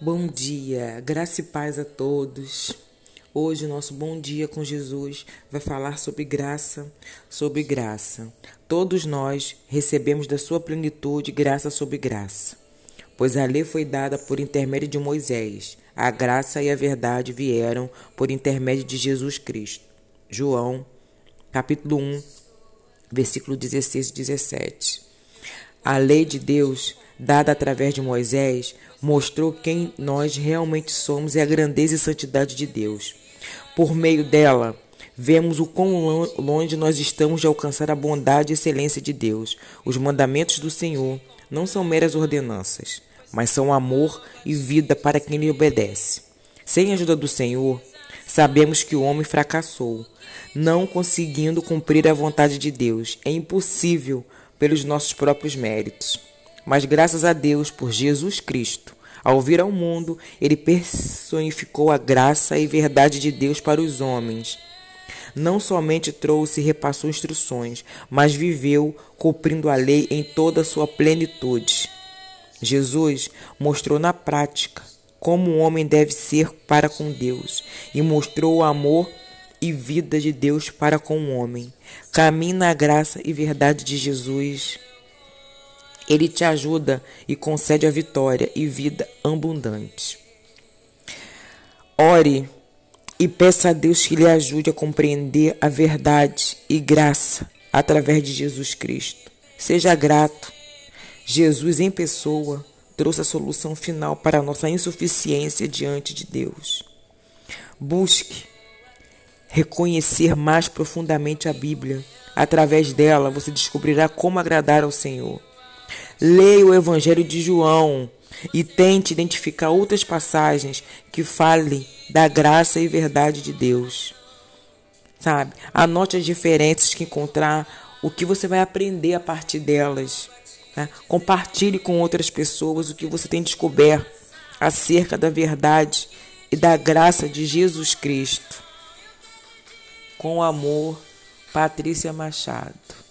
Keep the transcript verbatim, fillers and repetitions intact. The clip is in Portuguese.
Bom dia, graça e paz a todos. Hoje o nosso Bom Dia com Jesus vai falar sobre graça, sobre graça. Todos nós recebemos da sua plenitude graça sobre graça, pois a lei foi dada por intermédio de Moisés. A graça e a verdade vieram por intermédio de Jesus Cristo. João, capítulo um, versículo dezesseis e dezessete. A lei de Deus, dada através de Moisés, mostrou quem nós realmente somos e a grandeza e santidade de Deus. Por meio dela, vemos o quão longe nós estamos de alcançar a bondade e excelência de Deus. Os mandamentos do Senhor não são meras ordenanças, mas são amor e vida para quem lhe obedece. Sem a ajuda do Senhor, sabemos que o homem fracassou, não conseguindo cumprir a vontade de Deus. É impossível pelos nossos próprios méritos. Mas graças a Deus por Jesus Cristo, ao vir ao mundo, Ele personificou a graça e verdade de Deus para os homens. Não somente trouxe e repassou instruções, mas viveu cumprindo a lei em toda a sua plenitude. Jesus mostrou na prática como o homem deve ser para com Deus e mostrou o amor e vida de Deus para com o homem. Caminhe na graça e verdade de Jesus. Ele te ajuda e concede a vitória e vida abundante. Ore e peça a Deus que lhe ajude a compreender a verdade e graça através de Jesus Cristo. Seja grato. Jesus em pessoa trouxe a solução final para a nossa insuficiência diante de Deus. Busque reconhecer mais profundamente a Bíblia. Através dela você descobrirá como agradar ao Senhor. Leia o Evangelho de João e tente identificar outras passagens que falem da graça e verdade de Deus. Sabe? Anote as diferenças que encontrar, o que você vai aprender a partir delas. Tá? Compartilhe com outras pessoas o que você tem descoberto acerca da verdade e da graça de Jesus Cristo. Com amor, Patrícia Machado.